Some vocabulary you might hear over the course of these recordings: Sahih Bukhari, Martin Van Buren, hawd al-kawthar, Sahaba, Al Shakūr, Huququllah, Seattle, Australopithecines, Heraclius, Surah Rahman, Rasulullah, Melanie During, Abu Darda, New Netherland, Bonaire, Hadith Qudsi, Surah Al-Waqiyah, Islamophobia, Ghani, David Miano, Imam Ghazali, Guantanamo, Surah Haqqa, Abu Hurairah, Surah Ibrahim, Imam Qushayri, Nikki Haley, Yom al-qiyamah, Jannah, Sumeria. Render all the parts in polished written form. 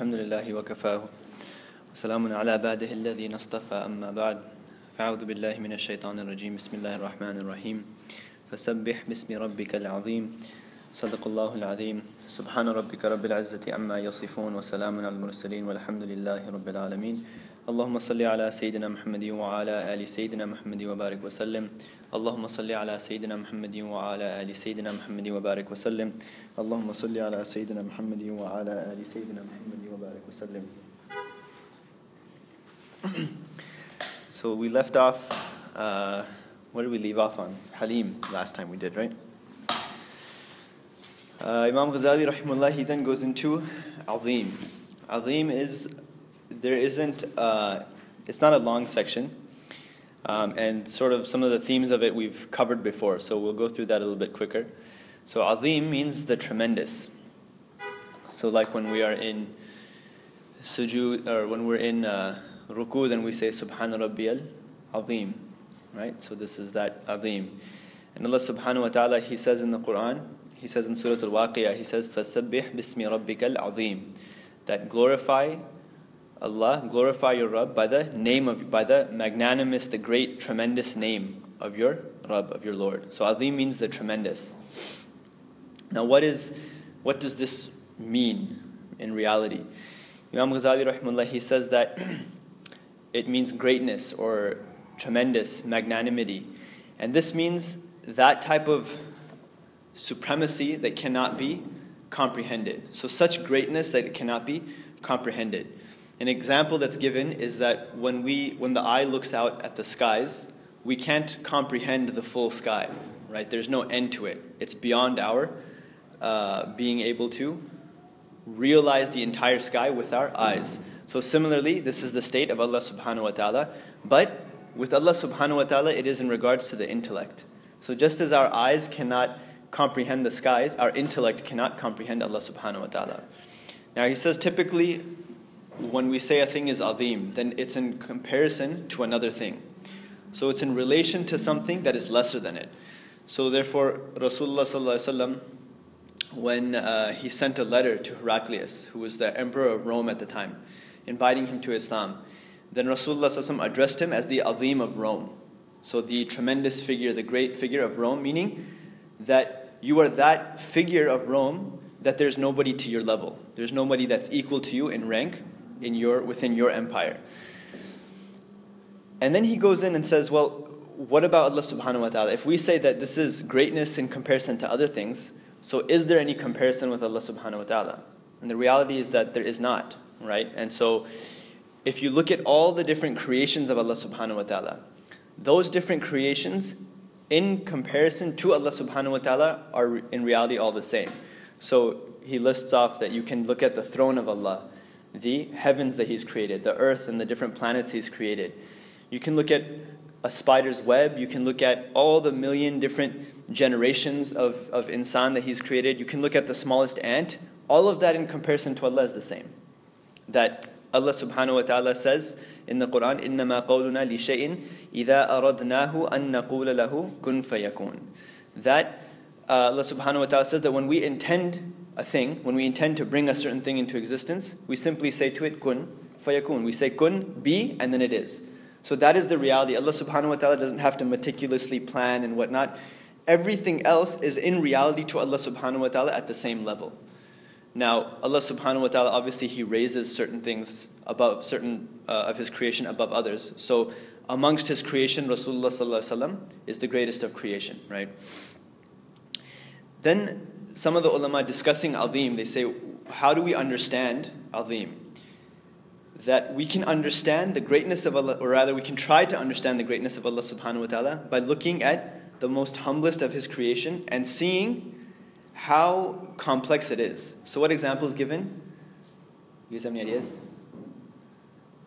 Alhamdulillahi wa kafahu. Salamun ala abadihi alladhi nastafa amma ba'd. Fa'audhu billahi minash shaitanir rajim. Bismillahir rahmanir rahim. Fasabbih bismi rabbikal azim. Sadaqallahu al-azim. Subhana rabbika rabbil izzati amma yasifun wa salamun al mursalin walhamdulillahi rabbil alamin. Allahumma salli ala Sayyidina Muhammadin wa ala ali Sayyidina Muhammadin wa barik wa sallim. Allahumma salli ala Sayyidina Muhammadin wa ala ali Sayyidina Muhammadin wa barik wa sallim. Allahumma salli ala Sayyidina Muhammadin wa ala ali Sayyidina Muhammadin wa barik wa sallim. So we left off, what did we leave off on? Halim, last time we did, right? Imam Ghazali rahimahullah, he then goes into Azeem. Azeem is... there isn't, it's not a long section, and sort of some of the themes of it we've covered before, so we'll go through that a little bit quicker. So Azim means the tremendous. So like when we are in sujood, or when we're in ruku, then we say Subhana Rabbiyal Azim, right? So this is that Azim. And Allah subhanahu wa ta'ala, He says in the Quran, He says in Surah Al-Waqiyah, He says, فَسَبِّحْ بِسْمِ رَبِّكَ الْعَظِيمِ, that glorify Allah, glorify your Rabb by the name of, by the magnanimous, the great, tremendous name of your Rabb, of your Lord. So Azim means the tremendous. Now what does this mean in reality? Imam Ghazali rahimahullah, he says that it means greatness or tremendous magnanimity. And this means that type of supremacy that cannot be comprehended. So such greatness that it cannot be comprehended. An example that's given is that when the eye looks out at the skies, we can't comprehend the full sky, right? There's no end to it. It's beyond our being able to realize the entire sky with our eyes. So similarly, this is the state of Allah subhanahu wa ta'ala, but with Allah subhanahu wa ta'ala, it is in regards to the intellect. So just as our eyes cannot comprehend the skies, our intellect cannot comprehend Allah subhanahu wa ta'ala. Now he says typically, when we say a thing is azim, then it's in comparison to another thing. So it's in relation to something that is lesser than it. So therefore, Rasulullah ﷺ, when he sent a letter to Heraclius, who was the emperor of Rome at the time, inviting him to Islam, then Rasulullah ﷺ addressed him as the azim of Rome. So the tremendous figure, the great figure of Rome, meaning that you are that figure of Rome that there's nobody to your level. There's nobody that's equal to you in rank, within your empire. And then he goes in and says, well, what about Allah subhanahu wa ta'ala? If we say that this is greatness in comparison to other things, so is there any comparison with Allah subhanahu wa ta'ala? And the reality is that there is not, right? And so if you look at all the different creations of Allah subhanahu wa ta'ala, those different creations in comparison to Allah subhanahu wa ta'ala are in reality all the same. So he lists off that you can look at the throne of Allah, the heavens that He's created, the earth and the different planets He's created. You can look at a spider's web. You can look at all the million different generations of insan that He's created. You can look at the smallest ant. All of that in comparison to Allah is the same. That Allah subhanahu wa ta'ala says in the Quran, إِنَّمَا قَوْلُنَا لِشَيْءٍ إِذَا أَرَدْنَاهُ أَن نَقُولَ لَهُ كُن فَيَكُونَ. That Allah subhanahu wa ta'ala says that when we intend a thing, when we intend to bring a certain thing into existence, we simply say to it, kun fayakun. We say kun, be, and then it is. So that is the reality. Allah subhanahu wa ta'ala doesn't have to meticulously plan and whatnot. Everything else is in reality to Allah subhanahu wa ta'ala at the same level. Now, Allah subhanahu wa ta'ala, obviously He raises certain things above, certain of His creation above others. So amongst His creation, Rasulullah sallallahu alaihi wasallam is the greatest of creation, right? Then some of the ulama discussing Azim, they say, how do we understand Azim? That we can understand the greatness of Allah, or rather we can try to understand the greatness of Allah subhanahu wa ta'ala by looking at the most humblest of His creation and seeing how complex it is. So what example is given? You guys have any ideas?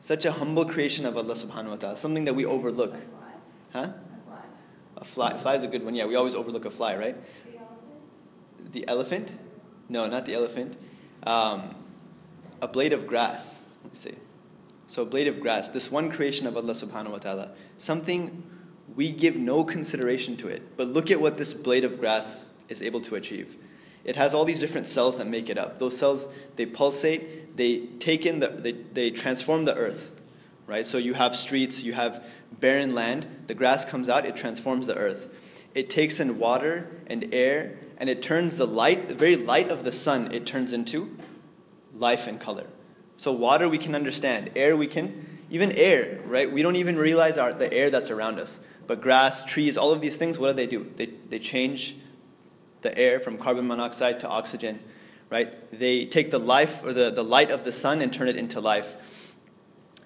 Such a humble creation of Allah subhanahu wa ta'ala, something that we overlook. Huh? A fly. A fly is a good one. Yeah, we always overlook a fly, right? The elephant? No, not the elephant. A blade of grass. Let's see. So a blade of grass, this one creation of Allah subhanahu wa ta'ala, something we give no consideration to it. But look at what this blade of grass is able to achieve. It has all these different cells that make it up. Those cells, they pulsate, they transform the earth, right? So you have streets, you have barren land, the grass comes out, it transforms the earth. It takes in water and air, and it turns the light, the very light of the sun, it turns into life and color. So water we can understand, air we can, even air, right? We don't even realize the air that's around us. But grass, trees, all of these things, what do? They change the air from carbon monoxide to oxygen, right? They take the life or the light of the sun and turn it into life.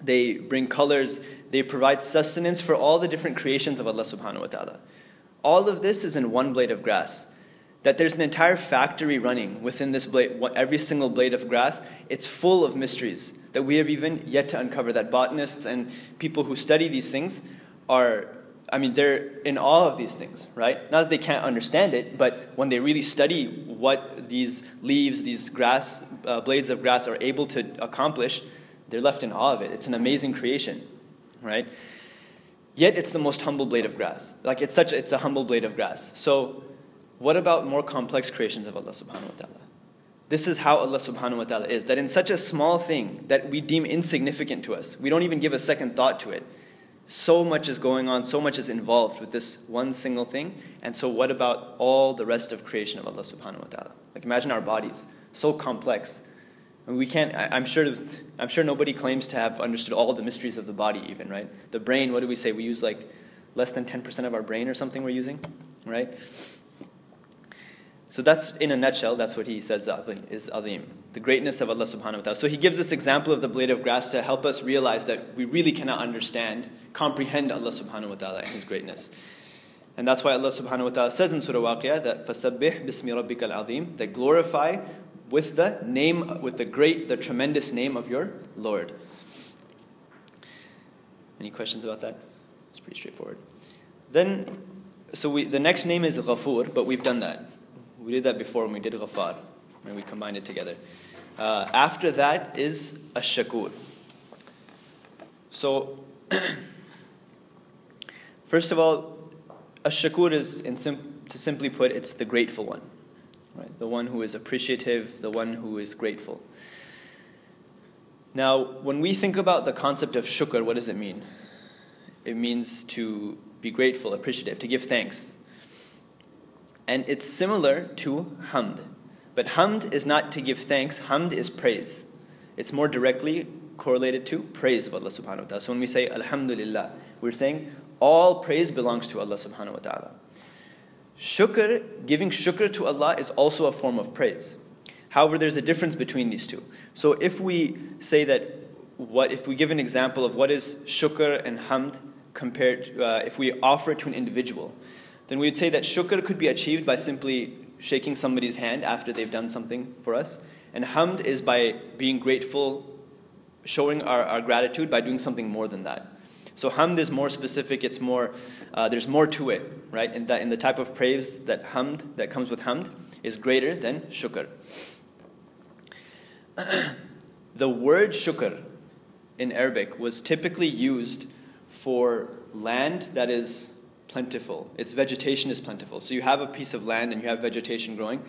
They bring colors. They provide sustenance for all the different creations of Allah subhanahu wa ta'ala. All of this is in one blade of grass. That there's an entire factory running within this blade, every single blade of grass, it's full of mysteries that we have even yet to uncover, that botanists and people who study these things are, they're in awe of these things, right? Not that they can't understand it, but when they really study what these leaves, these grass, blades of grass are able to accomplish, they're left in awe of it. It's an amazing creation, right? Yet it's the most humble blade of grass. It's a humble blade of grass. So what about more complex creations of Allah subhanahu wa ta'ala? This is how Allah subhanahu wa ta'ala is, that in such a small thing that we deem insignificant to us, we don't even give a second thought to it. So much is going on, so much is involved with this one single thing, and so what about all the rest of creation of Allah subhanahu wa ta'ala? Imagine our bodies, so complex. And we can't, I'm sure nobody claims to have understood all the mysteries of the body even, right? The brain, what do we say? We use less than 10% of our brain or something we're using, right? So that's, in a nutshell, that's what he says is Azīm, the greatness of Allah subhanahu wa ta'ala. So he gives this example of the blade of grass to help us realize that we really cannot comprehend Allah subhanahu wa ta'ala and His greatness. And that's why Allah subhanahu wa ta'ala says in Surah Al-Waqiyah that فَسَبِّحْ بِسْمِ رَبِّكَ الْعَظِيمِ, that glorify with the name, with the great, the tremendous name of your Lord. Any questions about that? It's pretty straightforward. Then, the next name is Ghafur, but we've done that. We did that before when we did Ghaffar, and we combined it together. After that is Al Shakūr. So, first of all, Al Shakūr is, to simply put, it's the grateful one, right? The one who is appreciative, the one who is grateful. Now, when we think about the concept of shukr, what does it mean? It means to be grateful, appreciative, to give thanks. And it's similar to hamd. But hamd is not to give thanks, hamd is praise. It's more directly correlated to praise of Allah subhanahu wa ta'ala. So when we say alhamdulillah, we're saying all praise belongs to Allah subhanahu wa ta'ala. Shukr, giving shukr to Allah is also a form of praise. However, there's a difference between these two. So if we say if we give an example of what is shukr and hamd compared, if we offer it to an individual, then we would say that shukr could be achieved by simply shaking somebody's hand after they've done something for us. And hamd is by being grateful, showing our gratitude by doing something more than that. So hamd is more specific, it's more, there's more to it, right? And in the type of praise that comes with hamd is greater than shukr. The word shukr in Arabic was typically used for land that is plentiful. Its vegetation is plentiful. So you have a piece of land and you have vegetation growing,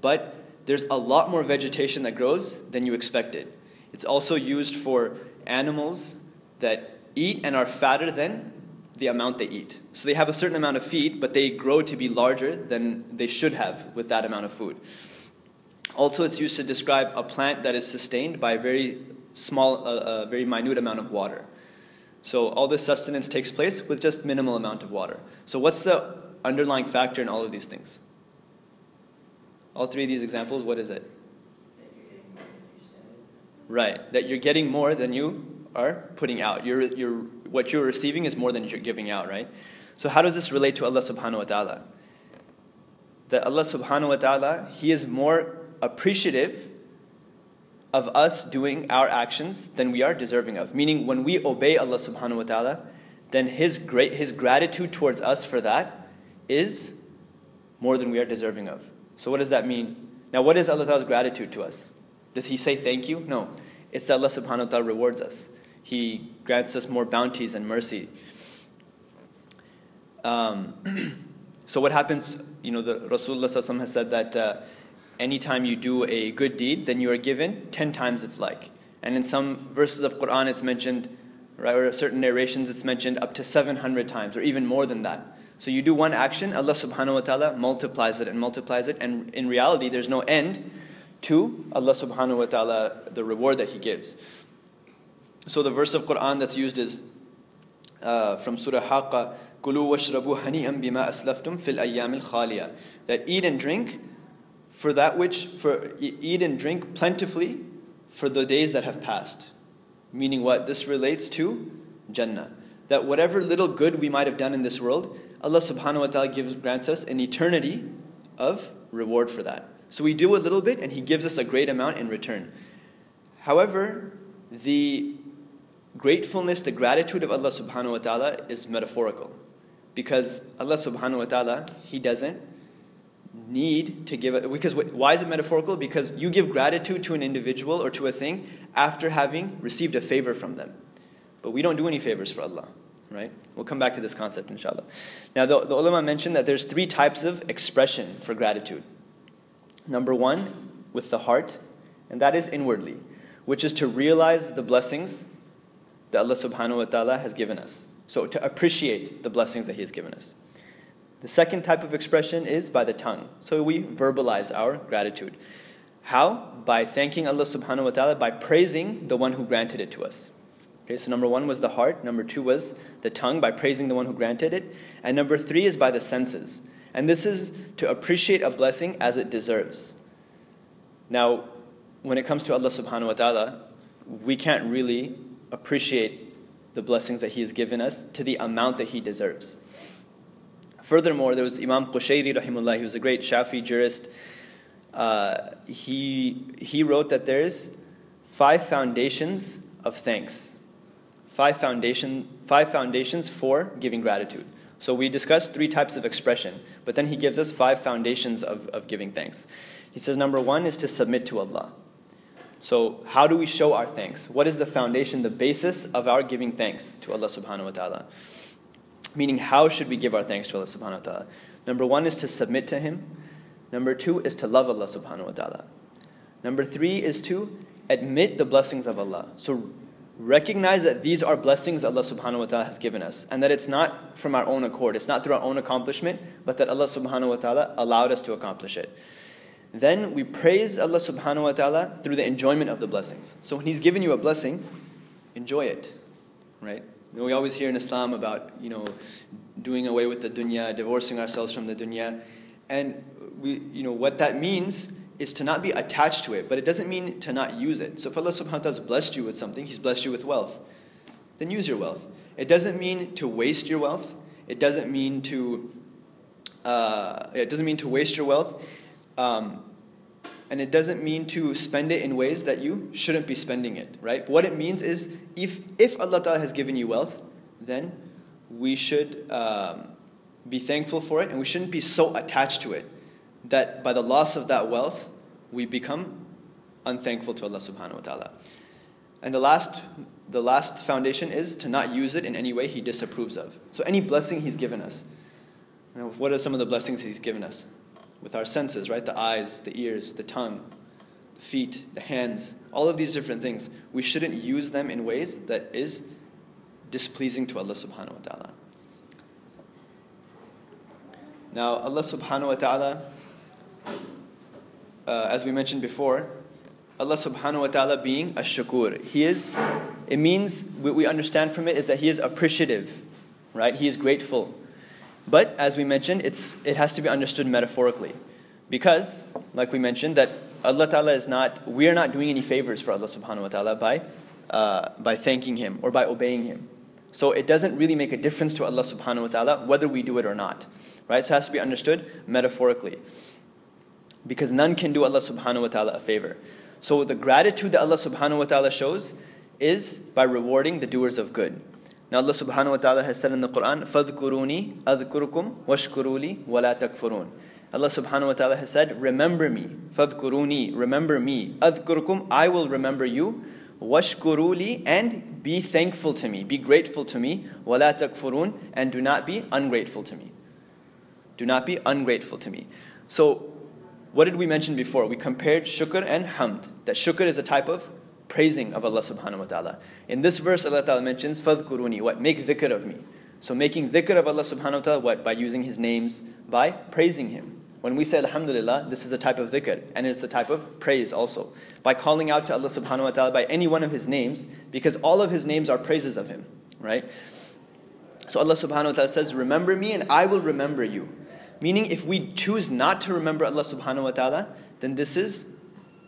but there's a lot more vegetation that grows than you expected. It's also used for animals that eat and are fatter than the amount they eat. So they have a certain amount of feed, but they grow to be larger than they should have with that amount of food. Also, it's used to describe a plant that is sustained by a very small, a very minute amount of water. So all this sustenance takes place with just minimal amount of water. So what's the underlying factor in all of these things? All three of these examples, what is it? Right, that you're getting more than you are putting out. What you're receiving is more than you're giving out, right? So how does this relate to Allah subhanahu wa ta'ala? That Allah subhanahu wa ta'ala, He is more appreciative of us doing our actions than we are deserving of. Meaning, when we obey Allah subhanahu wa ta'ala, then His gratitude towards us for that is more than we are deserving of. So what does that mean? Now, what is Allah ta'ala's gratitude to us? Does He say thank you? No. It's that Allah subhanahu wa ta'ala rewards us. He grants us more bounties and mercy. So what happens, the Rasulullah has said that anytime you do a good deed, then you are given 10 times its like. And in some verses of Quran it's mentioned, right, or certain narrations it's mentioned up to 700 times or even more than that. So you do one action, Allah subhanahu wa ta'ala multiplies it, and in reality there's no end to Allah subhanahu wa ta'ala, the reward that He gives. So the verse of Quran that's used is from Surah Haqqa, Kulu washrabu hani'an bima aslaftum fil ayyamil khaliya, that eat and drink plentifully for the days that have passed. Meaning what? This relates to Jannah. That whatever little good we might have done in this world, Allah subhanahu wa ta'ala grants us an eternity of reward for that. So we do a little bit and He gives us a great amount in return. However, the gratefulness, the gratitude of Allah subhanahu wa ta'ala is metaphorical, because Allah subhanahu wa ta'ala, He doesn't need to give it. Because why is it metaphorical? Because you give gratitude to an individual or to a thing after having received a favor from them. But we don't do any favors for Allah, right? We'll come back to this concept inshallah. Now the ulama mentioned that there's 3 types of expression for gratitude. Number 1, with the heart, and that is inwardly, which is to realize the blessings that Allah subhanahu wa ta'ala has given us. So to appreciate the blessings that He has given us. The 2nd type of expression is by the tongue. So we verbalize our gratitude. How? By thanking Allah subhanahu wa ta'ala, by praising the one who granted it to us. Okay, so number 1 was the heart. Number 2 was the tongue, by praising the one who granted it. And number 3 is by the senses. And this is to appreciate a blessing as it deserves. Now, when it comes to Allah subhanahu wa ta'ala, we can't really appreciate the blessings that He has given us to the amount that He deserves. Furthermore, there was Imam Qushayri rahimullah, he was a great Shafi jurist. He wrote that there's 5 foundations of thanks. Five foundations for giving gratitude. So we discussed 3 types of expression, but then he gives us 5 foundations of giving thanks. He says number 1 is to submit to Allah. So how do we show our thanks? What is the foundation, the basis of our giving thanks to Allah subhanahu wa ta'ala? Meaning, how should we give our thanks to Allah subhanahu wa ta'ala? Number 1 is to submit to Him. Number 2 is to love Allah subhanahu wa ta'ala. Number 3 is to admit the blessings of Allah. So recognize that these are blessings Allah subhanahu wa ta'ala has given us, and that it's not from our own accord, it's not through our own accomplishment, but that Allah subhanahu wa ta'ala allowed us to accomplish it. Then we praise Allah subhanahu wa ta'ala through the enjoyment of the blessings. So when He's given you a blessing, enjoy it, right? You know, we always hear in Islam about, you know, doing away with the dunya, divorcing ourselves from the dunya. And what that means is to not be attached to it, but it doesn't mean to not use it. So if Allah subhanahu wa ta'ala has blessed you with something, He's blessed you with wealth, then use your wealth. It doesn't mean to waste your wealth. It doesn't mean to waste your wealth. And it doesn't mean to spend it in ways that you shouldn't be spending it, right? What it means is, if Allah Ta'ala has given you wealth, then we should be thankful for it, and we shouldn't be so attached to it that by the loss of that wealth, we become unthankful to Allah Subhanahu Wa Ta'ala. And the last foundation is to not use it in any way He disapproves of. So any blessing He's given us, what are some of the blessings He's given us? With our senses, right? The eyes, the ears, the tongue, the feet, the hands, all of these different things. We shouldn't use them in ways that is displeasing to Allah subhanahu wa ta'ala. Now, Allah subhanahu wa ta'ala, as we mentioned before, Allah subhanahu wa ta'ala being Al Shakūr. It means, what we understand from it is that He is appreciative, right? He is grateful. But, as we mentioned, it has to be understood metaphorically. Because, like we mentioned, that Allah Ta'ala we are not doing any favors for Allah Subhanahu Wa Ta'ala by thanking Him or by obeying Him. So it doesn't really make a difference to Allah Subhanahu Wa Ta'ala whether we do it or not. Right? So it has to be understood metaphorically. Because none can do Allah Subhanahu Wa Ta'ala a favor. So the gratitude that Allah Subhanahu Wa Ta'ala shows is by rewarding the doers of good. Now Allah subhanahu wa ta'ala has said in the Quran, فَذْكُرُونِي أَذْكُرُكُمْ وَاشْكُرُوا لِي وَلَا تَكْفُرُونَ. Allah subhanahu wa ta'ala has said, remember me. فَذْكُرُونِي, remember me. أَذْكُرُكُمْ, I will remember you. وَاشْكُرُوا لِي, and be thankful to me, be grateful to me. وَلَا تَكْفُرُونَ, and do not be ungrateful to me. Do not be ungrateful to me. So What did we mention before? We compared shukr and hamd. That shukr is a type of praising of Allah subhanahu wa ta'ala. In this verse, Allah ta'ala mentions, فَذْكُرُونِي, what? Make dhikr of me. So making dhikr of Allah subhanahu wa ta'ala, what? By using His names, by praising Him. When we say alhamdulillah, this is a type of dhikr, and it's a type of praise also. By calling out to Allah subhanahu wa ta'ala by any one of His names, because all of His names are praises of Him, right? So Allah subhanahu wa ta'ala says, remember me and I will remember you. Meaning if we choose not to remember Allah subhanahu wa ta'ala, then this is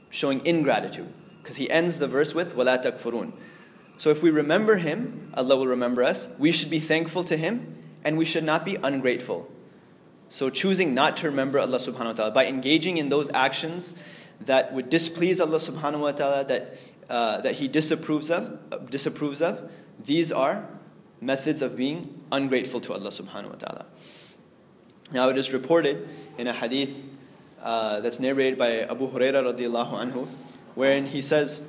showing ingratitude. Because He ends the verse with, وَلَا تَكْفُرُونَ. So if we remember Him, Allah will remember us. We should be thankful to Him and we should not be ungrateful. So choosing not to remember Allah subhanahu wa ta'ala by engaging in those actions that would displease Allah subhanahu wa ta'ala, that He disapproves of, these are methods of being ungrateful to Allah subhanahu wa ta'ala. Now it is reported in a hadith that's narrated by Abu Hurairah radiallahu anhu, wherein he says,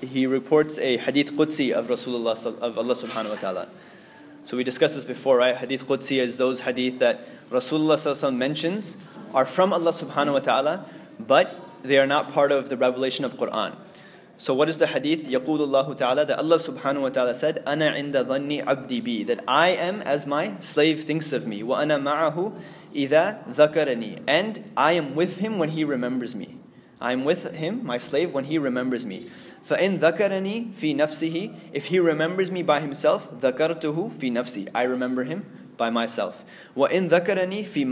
he reports a hadith Qudsi of Rasulullah, of Allah subhanahu wa ta'ala. So we discussed this before, right? Hadith Qudsi is those hadith that Rasulullah mentions are from Allah subhanahu wa ta'ala, but they are not part of the revelation of Quran. So what is the hadith? Yaqulullahu ta'ala, that Allah subhanahu wa ta'ala said, Ana inda dhanni abdi bi, that I am as my slave thinks of me. Wa ana ma'ahu idha dhakarani, and I am with him when he remembers me. I am with him, my slave, when he remembers me. فَإِن ذَكَرَنِي فِي نَفْسِهِ, if he remembers me by himself, ذَكَرْتُهُ فِي نَفْسِي, I remember him by myself. وَإِن ذَكَرَنِي فِي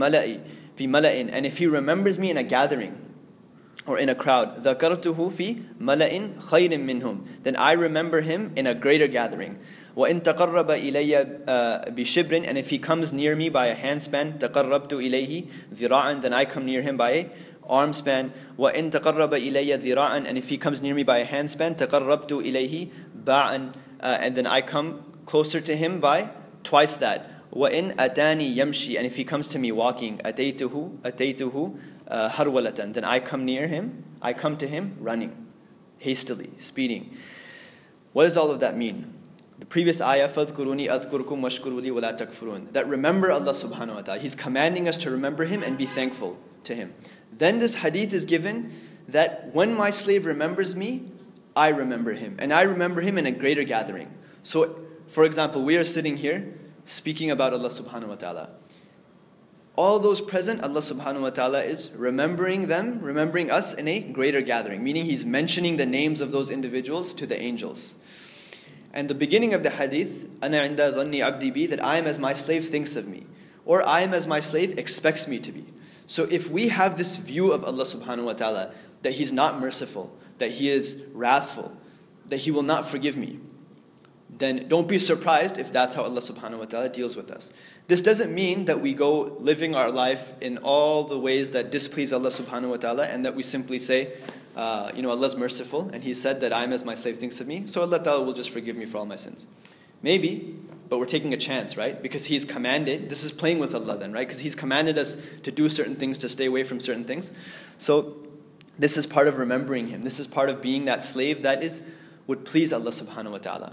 مَلَئٍ, and if he remembers me in a gathering or in a crowd, ذَكَرْتُهُ فِي مَلَئٍ خَيْرٍ مِّنْهُمْ, then I remember him in a greater gathering. وَإِن تَقَرَّبَ إِلَيَّ بِشِبْرٍ, and if he comes near me by a handspan, تَقَرَّبْتُ إِلَيْهِ ذِرَاعًا, then I come near him by a arm span. وَإِن تَقَرَّبَ إِلَيَّ ذِرَاعًا, and if he comes near me by a hand span, تَقَرَّبْتُ إِلَيْهِ بَاعًا, and then I come closer to him by twice that. وَإِن أَتَانِي يَمْشِي, and if he comes to me walking, أَتَيْتُهُ هَرْوَلَةً, then I come to him running, hastily, speeding. What does all of that mean? The previous ayah, فَاذْكُرُونِي أَذْكُرُكُمْ وَاشْكُرُوا لِي وَلَا تَكْفُرُونَ, that remember Allah subhanahu wa ta'ala. He's commanding us to remember Him and be thankful to Him. Then this hadith is given that when my slave remembers me, I remember him. And I remember him in a greater gathering. So, for example, we are sitting here speaking about Allah subhanahu wa ta'ala. All those present, Allah subhanahu wa ta'ala is remembering them, remembering us in a greater gathering. Meaning He's mentioning the names of those individuals to the angels. And the beginning of the hadith, Ana inda dhanni abdi bi, that I am as my slave thinks of me. Or I am as my slave expects me to be. So if we have this view of Allah subhanahu wa ta'ala, that He's not merciful, that He is wrathful, that He will not forgive me, then don't be surprised if that's how Allah subhanahu wa ta'ala deals with us. This doesn't mean that we go living our life in all the ways that displease Allah subhanahu wa ta'ala and that we simply say, Allah's merciful and He said that I'm as my slave thinks of me, so Allah ta'ala will just forgive me for all my sins. Maybe, but we're taking a chance, right? Because He's commanded. This is playing with Allah then, right? Because He's commanded us to do certain things, to stay away from certain things. So this is part of remembering Him. This is part of being that slave that would please Allah subhanahu wa ta'ala.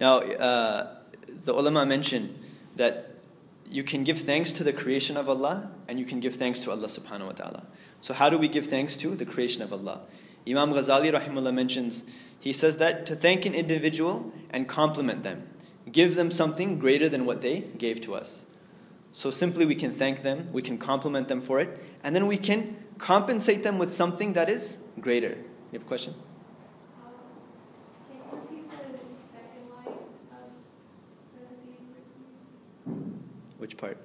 Now, the ulama mentioned that you can give thanks to the creation of Allah and you can give thanks to Allah subhanahu wa ta'ala. So how do we give thanks to the creation of Allah? Imam Ghazali rahimahullah mentions, he says that to thank an individual and compliment them, give them something greater than what they gave to us. So simply we can thank them, we can compliment them for it, and then we can compensate them with something that is greater. You have a question? Can you repeat the second line of the verse? Which part?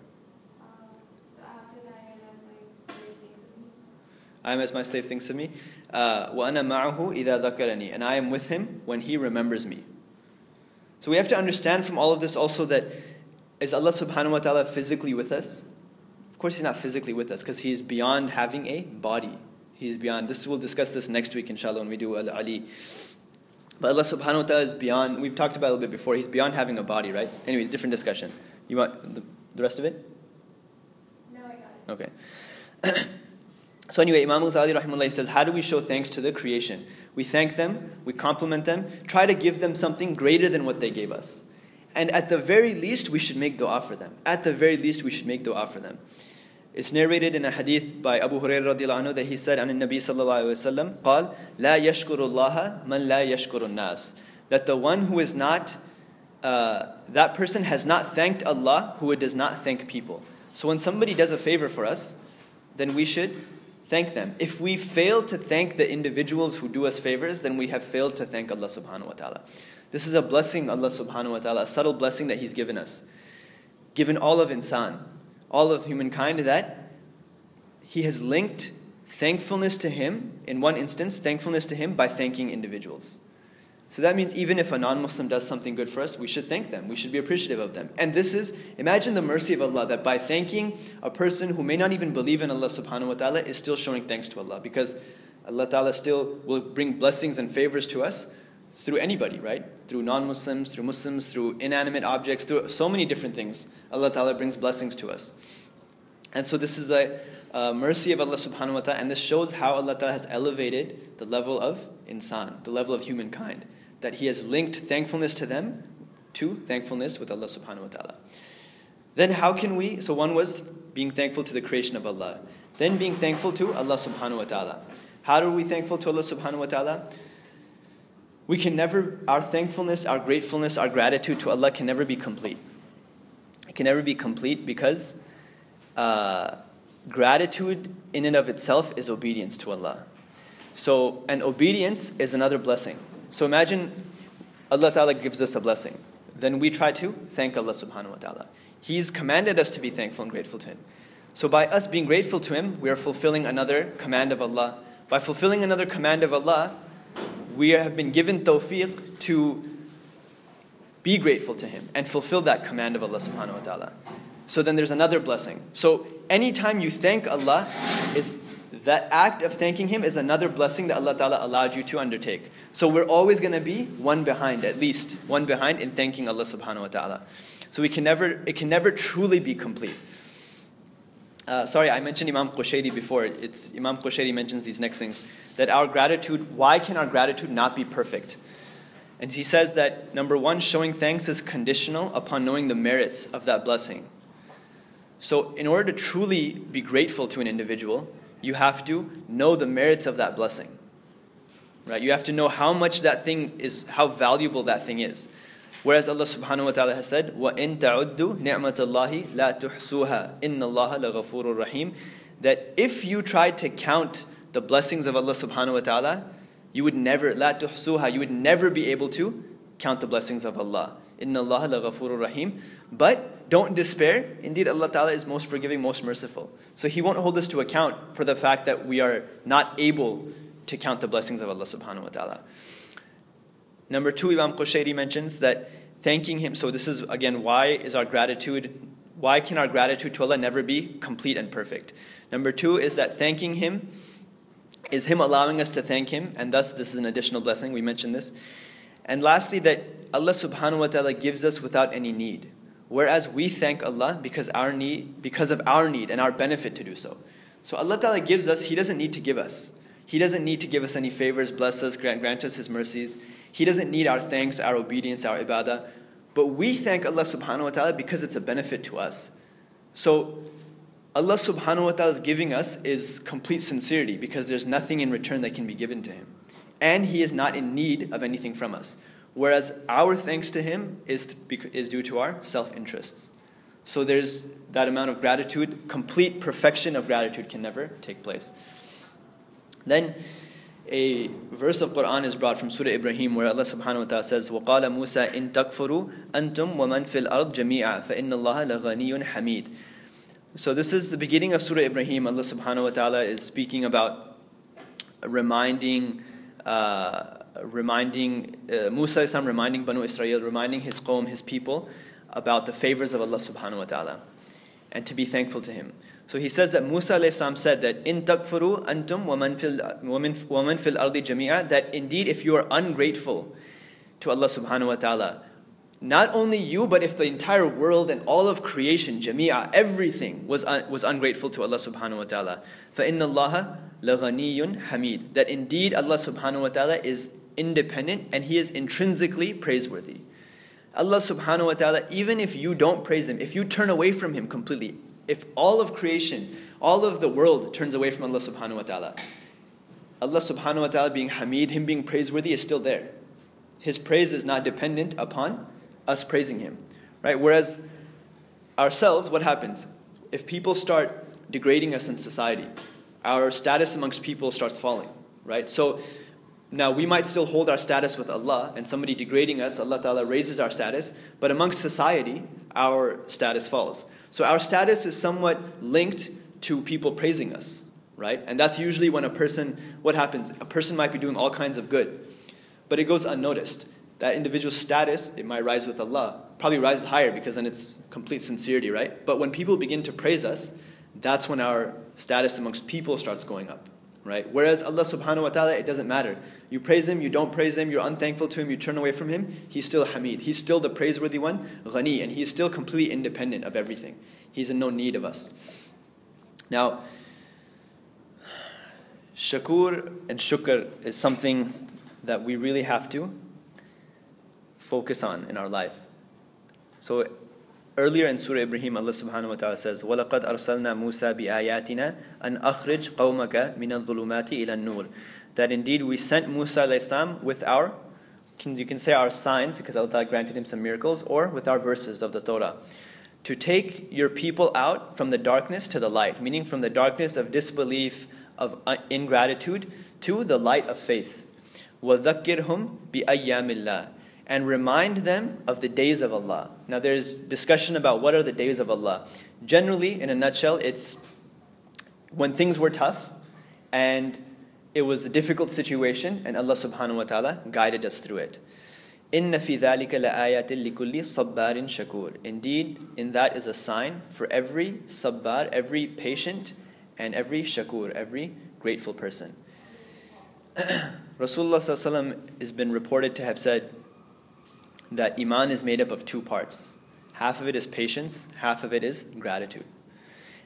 So after that, I am as my slave thinks of me. وَأَنَا مَعَهُ إِذَا ذَكَرَنِي, and I am with him when he remembers me. So we have to understand from all of this also that, is Allah subhanahu wa ta'ala physically with us? Of course He's not physically with us because He is beyond having a body. He is beyond. This, we'll discuss this next week inshallah when we do Al-Ali. But Allah subhanahu wa ta'ala is beyond, we've talked about it a little bit before, He's beyond having a body, right? Anyway, different discussion. You want the rest of it? No, I got it. Okay. So anyway, Imam Ghazali rahimahullah says, how do we show thanks to the creation? We thank them, we compliment them, try to give them something greater than what they gave us. And at the very least, we should make dua for them. At the very least, we should make dua for them. It's narrated in a hadith by Abu Hurairah radiyallahu anhu that he said, "An Nabi sallallahu alaihi wasallam, قال لا يشكر الله من لا يشكر الناس." That the one who is not, that person has not thanked Allah who does not thank people. So when somebody does a favor for us, then we should thank them. If we fail to thank the individuals who do us favors, then we have failed to thank Allah subhanahu wa ta'ala. This is a blessing Allah subhanahu wa ta'ala, a subtle blessing that He's given us, given all of insan, all of humankind, that He has linked thankfulness to Him, in one instance, thankfulness to Him by thanking individuals. So that means even if a non-Muslim does something good for us, we should thank them. We should be appreciative of them. And this is, imagine the mercy of Allah, that by thanking a person who may not even believe in Allah subhanahu wa ta'ala is still showing thanks to Allah, because Allah ta'ala still will bring blessings and favors to us through anybody, right? Through non-Muslims, through Muslims, through inanimate objects, through so many different things. Allah ta'ala brings blessings to us. And so this is a mercy of Allah subhanahu wa ta'ala, and this shows how Allah ta'ala has elevated the level of insan, the level of humankind, that He has linked thankfulness to them, to thankfulness with Allah subhanahu wa ta'ala. Then how can we, so one was being thankful to the creation of Allah, then being thankful to Allah subhanahu wa ta'ala. How are we thankful to Allah subhanahu wa ta'ala? We can never, our thankfulness, our gratefulness, our gratitude to Allah can never be complete. It can never be complete because gratitude in and of itself is obedience to Allah. So, and obedience is another blessing. So imagine Allah Ta'ala gives us a blessing. Then we try to thank Allah subhanahu wa ta'ala. He's commanded us to be thankful and grateful to Him. So by us being grateful to Him, we are fulfilling another command of Allah. By fulfilling another command of Allah, we have been given tawfiq to be grateful to Him and fulfill that command of Allah subhanahu wa ta'ala. So then there's another blessing. So anytime you thank Allah, is that act of thanking Him is another blessing that Allah Ta'ala allowed you to undertake. So we're always going to be one behind, at least one behind in thanking Allah subhanahu wa ta'ala. So we can never, it can never truly be complete. Sorry, I mentioned Imam Qushayri before. It's Imam Qushayri mentions these next things, that our gratitude, why can our gratitude not be perfect? And he says that, number one, showing thanks is conditional upon knowing the merits of that blessing. So in order to truly be grateful to an individual, you have to know the merits of that blessing, right? You have to know how much that thing is, how valuable that thing is. Whereas Allah subhanahu wa ta'ala has said, وَإِن تَعُدُّ نِعْمَةَ اللَّهِ لَا تُحْسُوهَا إِنَّ اللَّهَ لَغَفُورٌ رَحِيمٌ, that if you tried to count the blessings of Allah subhanahu wa ta'ala, you would never, لَا تُحْسُوهَا, you would never be able to count the blessings of Allah. إِنَّ اللَّهَ لَغَفُورٌ رَحِيمٌ. But don't despair. Indeed, Allah Ta'ala is most forgiving, most merciful. So He won't hold us to account for the fact that we are not able to count the blessings of Allah subhanahu wa ta'ala. Number two, Imam Qushayri mentions that thanking Him, so this is again, why can our gratitude to Allah never be complete and perfect? Number two is that thanking Him is Him allowing us to thank Him, and thus this is an additional blessing, we mentioned this. And lastly, that Allah subhanahu wa ta'ala gives us without any need. Whereas we thank Allah because of our need and our benefit to do so. So Allah Ta'ala gives us, He doesn't need to give us. He doesn't need to give us any favors, bless us, grant us His mercies. He doesn't need our thanks, our obedience, our ibadah. But we thank Allah Subhanahu wa Ta'ala because it's a benefit to us. So Allah Subhanahu wa Ta'ala's giving us is complete sincerity, because there's nothing in return that can be given to Him. And He is not in need of anything from us. Whereas our thanks to Him is due to our self-interests. So there's that amount of gratitude, complete perfection of gratitude can never take place. Then a verse of Qur'an is brought from Surah Ibrahim where Allah subhanahu wa ta'ala says, وَقَالَ مُوسَىٰ إِن تَكْفُرُوا أَنْتُمْ وَمَنْ فِي الْأَرْضِ جَمِيعًا فَإِنَّ اللَّهَ لَغَنِيٌّ حَمِيدٌ. So this is the beginning of Surah Ibrahim. Allah subhanahu wa ta'ala is speaking about reminding Musa is reminding Banu Israel, reminding his qawm, his people, about the favors of Allah subhanahu wa ta'ala and to be thankful to Him. So he says that Musa said that in takfuru antum waman fil ardi jami'a, that indeed if you are ungrateful to Allah subhanahu wa ta'ala, not only you but if the entire world and all of creation, jami'a, everything was ungrateful to Allah subhanahu wa ta'ala, fa inna allaha laghaniyun hamid, that indeed Allah subhanahu wa ta'ala is independent and He is intrinsically praiseworthy. Allah subhanahu wa ta'ala, even if you don't praise Him, if you turn away from Him completely, If all of creation, all of the world turns away from Allah subhanahu wa ta'ala, Allah subhanahu wa ta'ala being Hamid, Him being praiseworthy, is still there. His praise is not dependent upon us praising Him, right? Whereas ourselves, what happens? If people start degrading us in society, our status amongst people starts falling, right? So now we might still hold our status with Allah, and somebody degrading us, Allah Ta'ala raises our status, but amongst society, our status falls. So our status is somewhat linked to people praising us, right? And that's usually when a person, what happens? A person might be doing all kinds of good, but it goes unnoticed. That individual's status, it might rise with Allah, probably rises higher because then it's complete sincerity, right? But when people begin to praise us, that's when our status amongst people starts going up, right? Whereas Allah subhanahu wa ta'ala, it doesn't matter. You praise Him, you don't praise Him, you're unthankful to Him, you turn away from Him, He's still Hamid. He's still the praiseworthy one, Ghani, and He is still completely independent of everything. He's in no need of us. Now, Shakur and Shukr is something that we really have to focus on in our life. So earlier in Surah Ibrahim, Allah subhanahu wa ta'ala says, وَلَقَدْ أَرْسَلْنَا مُوسَى بِآيَاتِنَا أَنْ أَخْرِجْ قَوْمَكَ مِنَ الظُّلُمَاتِ إِلَى النُّورِ. That indeed we sent Musa alayhi salam with our, you can say our signs, because Allah Ta'ala granted him some miracles, or with our verses of the Torah, to take your people out from the darkness to the light, meaning from the darkness of disbelief, of ingratitude, to the light of faith. وَذَكِّرْهُمْ بِأَيَّامِ اللَّهِ. And remind them of the days of Allah. Now there's discussion about what are the days of Allah. Generally, in a nutshell, it's when things were tough and it was a difficult situation and Allah subhanahu wa ta'ala guided us through it. إِنَّ فِي ذَلِكَ لَآيَةٍ لِكُلِّ صَبَّارٍ شَكُورٍ. Indeed, in that is a sign for every sabbar, every patient, and every shakur, every grateful person. Rasulullah has been reported to have said that Iman is made up of two parts. Half of it is patience, half of it is gratitude.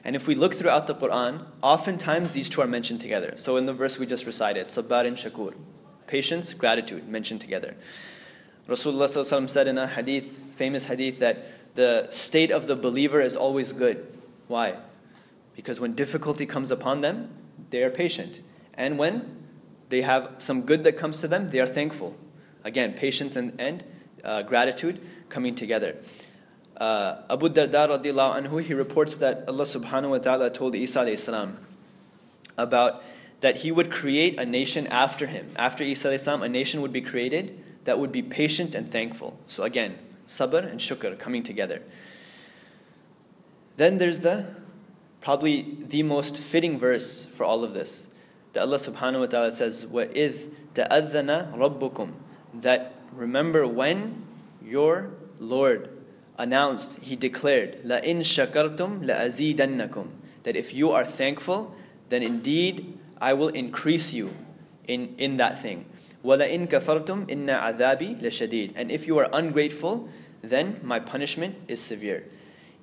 And if we look throughout the Quran, oftentimes these two are mentioned together. So in the verse we just recited, Sabbar and Shakur, patience, gratitude, mentioned together. Rasulullah said in a hadith, famous hadith, that the state of the believer is always good. Why? Because when difficulty comes upon them, they are patient. And when they have some good that comes to them, they are thankful. Again, patience and gratitude coming together. Abu Darda radiallahu anhu, he reports that Allah subhanahu wa ta'ala told Isa alayhi salam about that He would create a nation after him. After Isa alayhi salam, a nation would be created that would be patient and thankful. So again, sabr and shukr coming together. Then there's probably the most fitting verse for all of this, that Allah subhanahu wa ta'ala says, وَإِذْ تَأَذَّنَ رَبُّكُمْ. That remember when your Lord announced, He declared, لَإِن شَكَرْتُمْ لَأَزِيدَنَّكُمْ. That if you are thankful, then indeed I will increase you in that thing. وَلَإِن كَفَرْتُمْ إِنَّ عَذَابِي لَشَدِيدٌ. And if you are ungrateful, then my punishment is severe.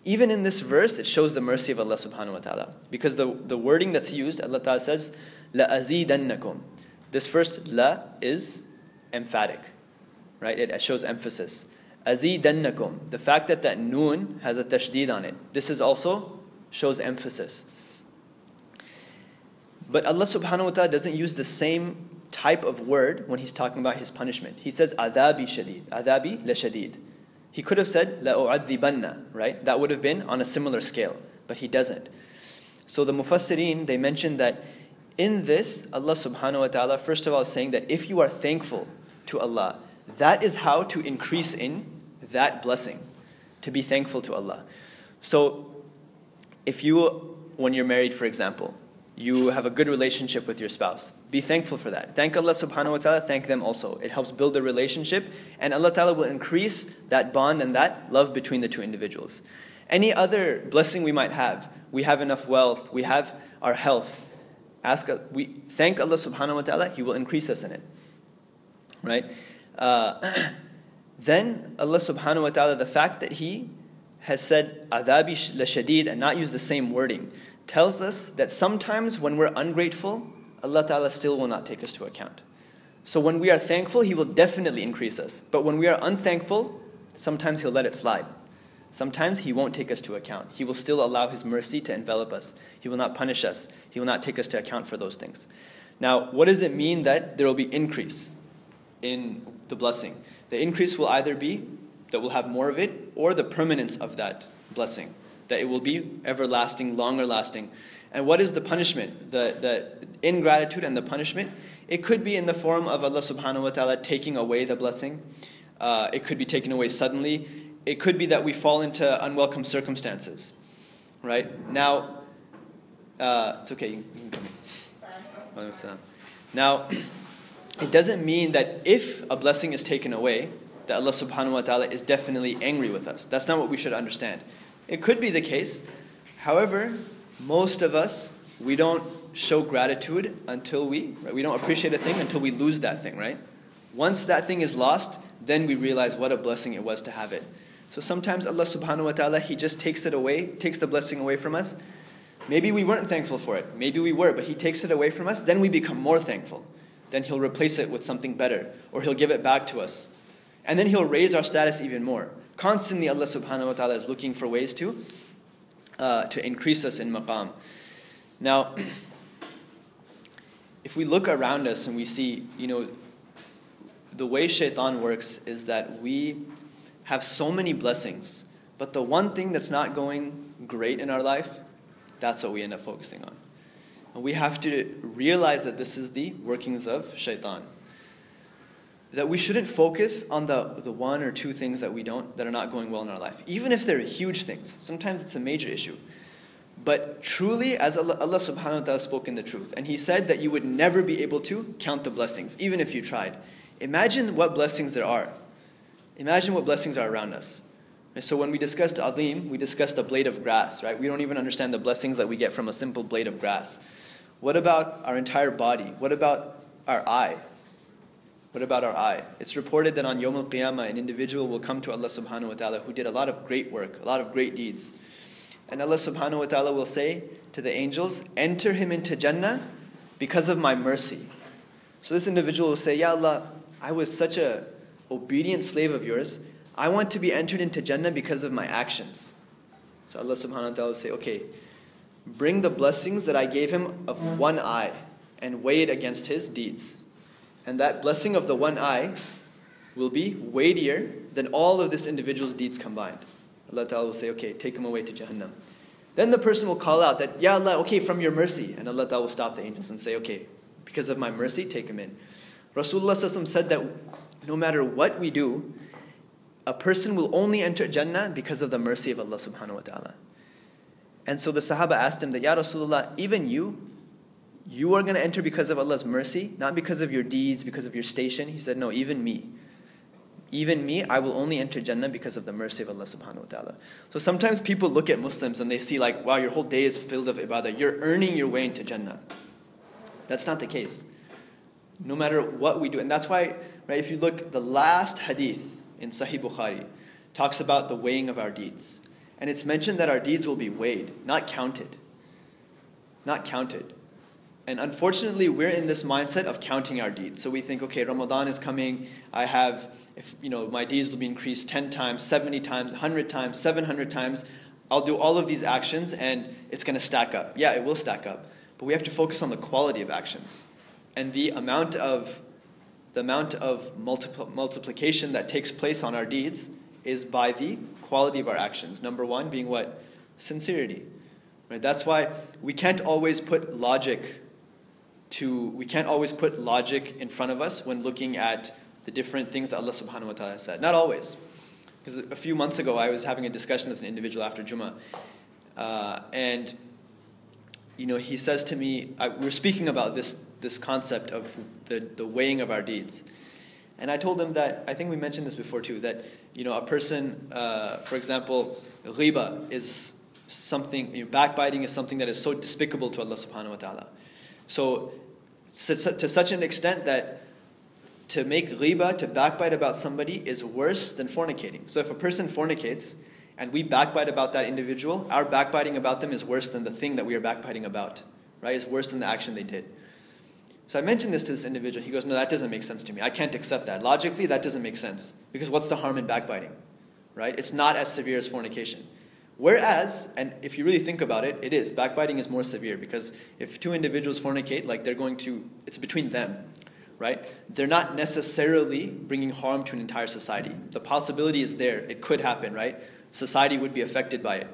Even in this verse, it shows the mercy of Allah subhanahu wa ta'ala. Because the wording that's used, Allah ta'ala says, لَأَزِيدَنَّكُمْ. This first la is emphatic, right? It shows emphasis. Azidannakum. The fact that noon has a tashdeed on it, this is also shows emphasis. But Allah subhanahu wa ta'ala doesn't use the same type of word when He's talking about His punishment. He says adhabi shadid, adhabi la shadid. He could have said la u'adhibanna, right? That would have been on a similar scale, but He doesn't. So the mufassirin, they mentioned that in this, Allah subhanahu wa ta'ala first of all is saying that if you are thankful to Allah, that is how to increase in that blessing, to be thankful to Allah. So if you, when you're married for example, you have a good relationship with your spouse, be thankful for that. Thank Allah subhanahu wa ta'ala, thank them also. It helps build a relationship, and Allah ta'ala will increase that bond and that love between the two individuals. Any other blessing we might have, we have enough wealth, we have our health, we thank Allah subhanahu wa ta'ala, He will increase us in it, right? Then Allah subhanahu wa ta'ala, the fact that He has said adhabi lashadid and not used the same wording, tells us that sometimes when we're ungrateful, Allah ta'ala still will not take us to account. So when we are thankful, He will definitely increase us. But when we are unthankful, sometimes He'll let it slide. Sometimes He won't take us to account. He will still allow His mercy to envelop us. He will not punish us. He will not take us to account for those things. Now, what does it mean that there will be increase in the blessing? The increase will either be that we'll have more of it, or the permanence of that blessing, that it will be everlasting, longer lasting. And what is the punishment? The ingratitude and the punishment? It could be in the form of Allah subhanahu wa ta'ala taking away the blessing. It could be taken away suddenly. It could be that we fall into unwelcome circumstances, right? Now, it's okay, you can come in. Now, it doesn't mean that if a blessing is taken away, that Allah subhanahu wa ta'ala is definitely angry with us. That's not what we should understand. It could be the case. However, most of us, we don't show gratitude until we don't appreciate a thing until we lose that thing, right? Once that thing is lost, then we realize what a blessing it was to have it. So sometimes Allah subhanahu wa ta'ala, He just takes it away, takes the blessing away from us. Maybe we weren't thankful for it. Maybe we were, but He takes it away from us. Then we become more thankful. Then He'll replace it with something better, or He'll give it back to us. And then He'll raise our status even more. Constantly Allah subhanahu wa ta'ala is looking for ways to increase us in maqam. Now, if we look around us and we see, the way shaitan works is that we have so many blessings, but the one thing that's not going great in our life, that's what we end up focusing on. And we have to realize that this is the workings of shaitan. That we shouldn't focus on the one or two things that are not going well in our life, even if they're huge things. Sometimes it's a major issue. But truly, as Allah subhanahu wa ta'ala spoke in the truth, and He said that you would never be able to count the blessings, even if you tried. Imagine what blessings there are. Imagine what blessings are around us. And so when we discussed Azīm, we discussed a blade of grass, right? We don't even understand the blessings that we get from a simple blade of grass. What about our entire body? What about our eye? What about our eye? It's reported that on Yom al-qiyamah, an individual will come to Allah subhanahu wa ta'ala who did a lot of great work, a lot of great deeds. And Allah subhanahu wa ta'ala will say to the angels, "Enter him into Jannah because of my mercy." So this individual will say, "Ya Allah, I was such an obedient slave of yours. I want to be entered into Jannah because of my actions." So Allah subhanahu wa ta'ala will say, "Okay, bring the blessings that I gave him of one eye and weigh it against his deeds." And that blessing of the one eye will be weightier than all of this individual's deeds combined. Allah Ta'ala will say, "Okay, take him away to Jahannam." Then the person will call out that, "Ya Allah, okay, from your mercy." And Allah Ta'ala will stop the angels and say, "Okay, because of my mercy, take him in." Rasulullah s.a.w. said that no matter what we do, a person will only enter Jannah because of the mercy of Allah subhanahu wa ta'ala. And so the Sahaba asked him that, "Ya Rasulullah, even you are going to enter because of Allah's mercy, not because of your deeds, because of your station?" He said, "No, even me, I will only enter Jannah because of the mercy of Allah subhanahu wa ta'ala." So sometimes people look at Muslims and they see like, wow, your whole day is filled of ibadah. You're earning your way into Jannah. That's not the case. No matter what we do. And that's why, right, if you look, the last hadith in Sahih Bukhari talks about the weighing of our deeds. And it's mentioned that our deeds will be weighed, not counted. Not counted. And unfortunately, we're in this mindset of counting our deeds. So we think, okay, Ramadan is coming. I have, my deeds will be increased 10 times, 70 times, 100 times, 700 times. I'll do all of these actions and it's going to stack up. Yeah, it will stack up. But we have to focus on the quality of actions and the amount of multiplication that takes place on our deeds is by the quality of our actions. Number one being what? Sincerity. Right? That's why we can't always put logic in front of us when looking at the different things that Allah subhanahu wa ta'ala said. Not always. Because a few months ago, I was having a discussion with an individual after Jummah. And he says to me, we're speaking about this concept of the weighing of our deeds. And I told him that, I think we mentioned this before too, that a person, for example, ghiba is something, backbiting is something that is so despicable to Allah subhanahu wa ta'ala. So to such an extent that to make riba, to backbite about somebody is worse than fornicating. So if a person fornicates and we backbite about that individual, our backbiting about them is worse than the thing that we are backbiting about, right? It's worse than the action they did. So I mentioned this to this individual. He goes, "No, that doesn't make sense to me. I can't accept that. Logically, that doesn't make sense. Because what's the harm in backbiting? right? It's not as severe as fornication. Whereas, and if you really think about it, it is. Backbiting is more severe because if two individuals fornicate, like they're going to, it's between them, right? They're not necessarily bringing harm to an entire society. The possibility is there. It could happen, right? Society would be affected by it.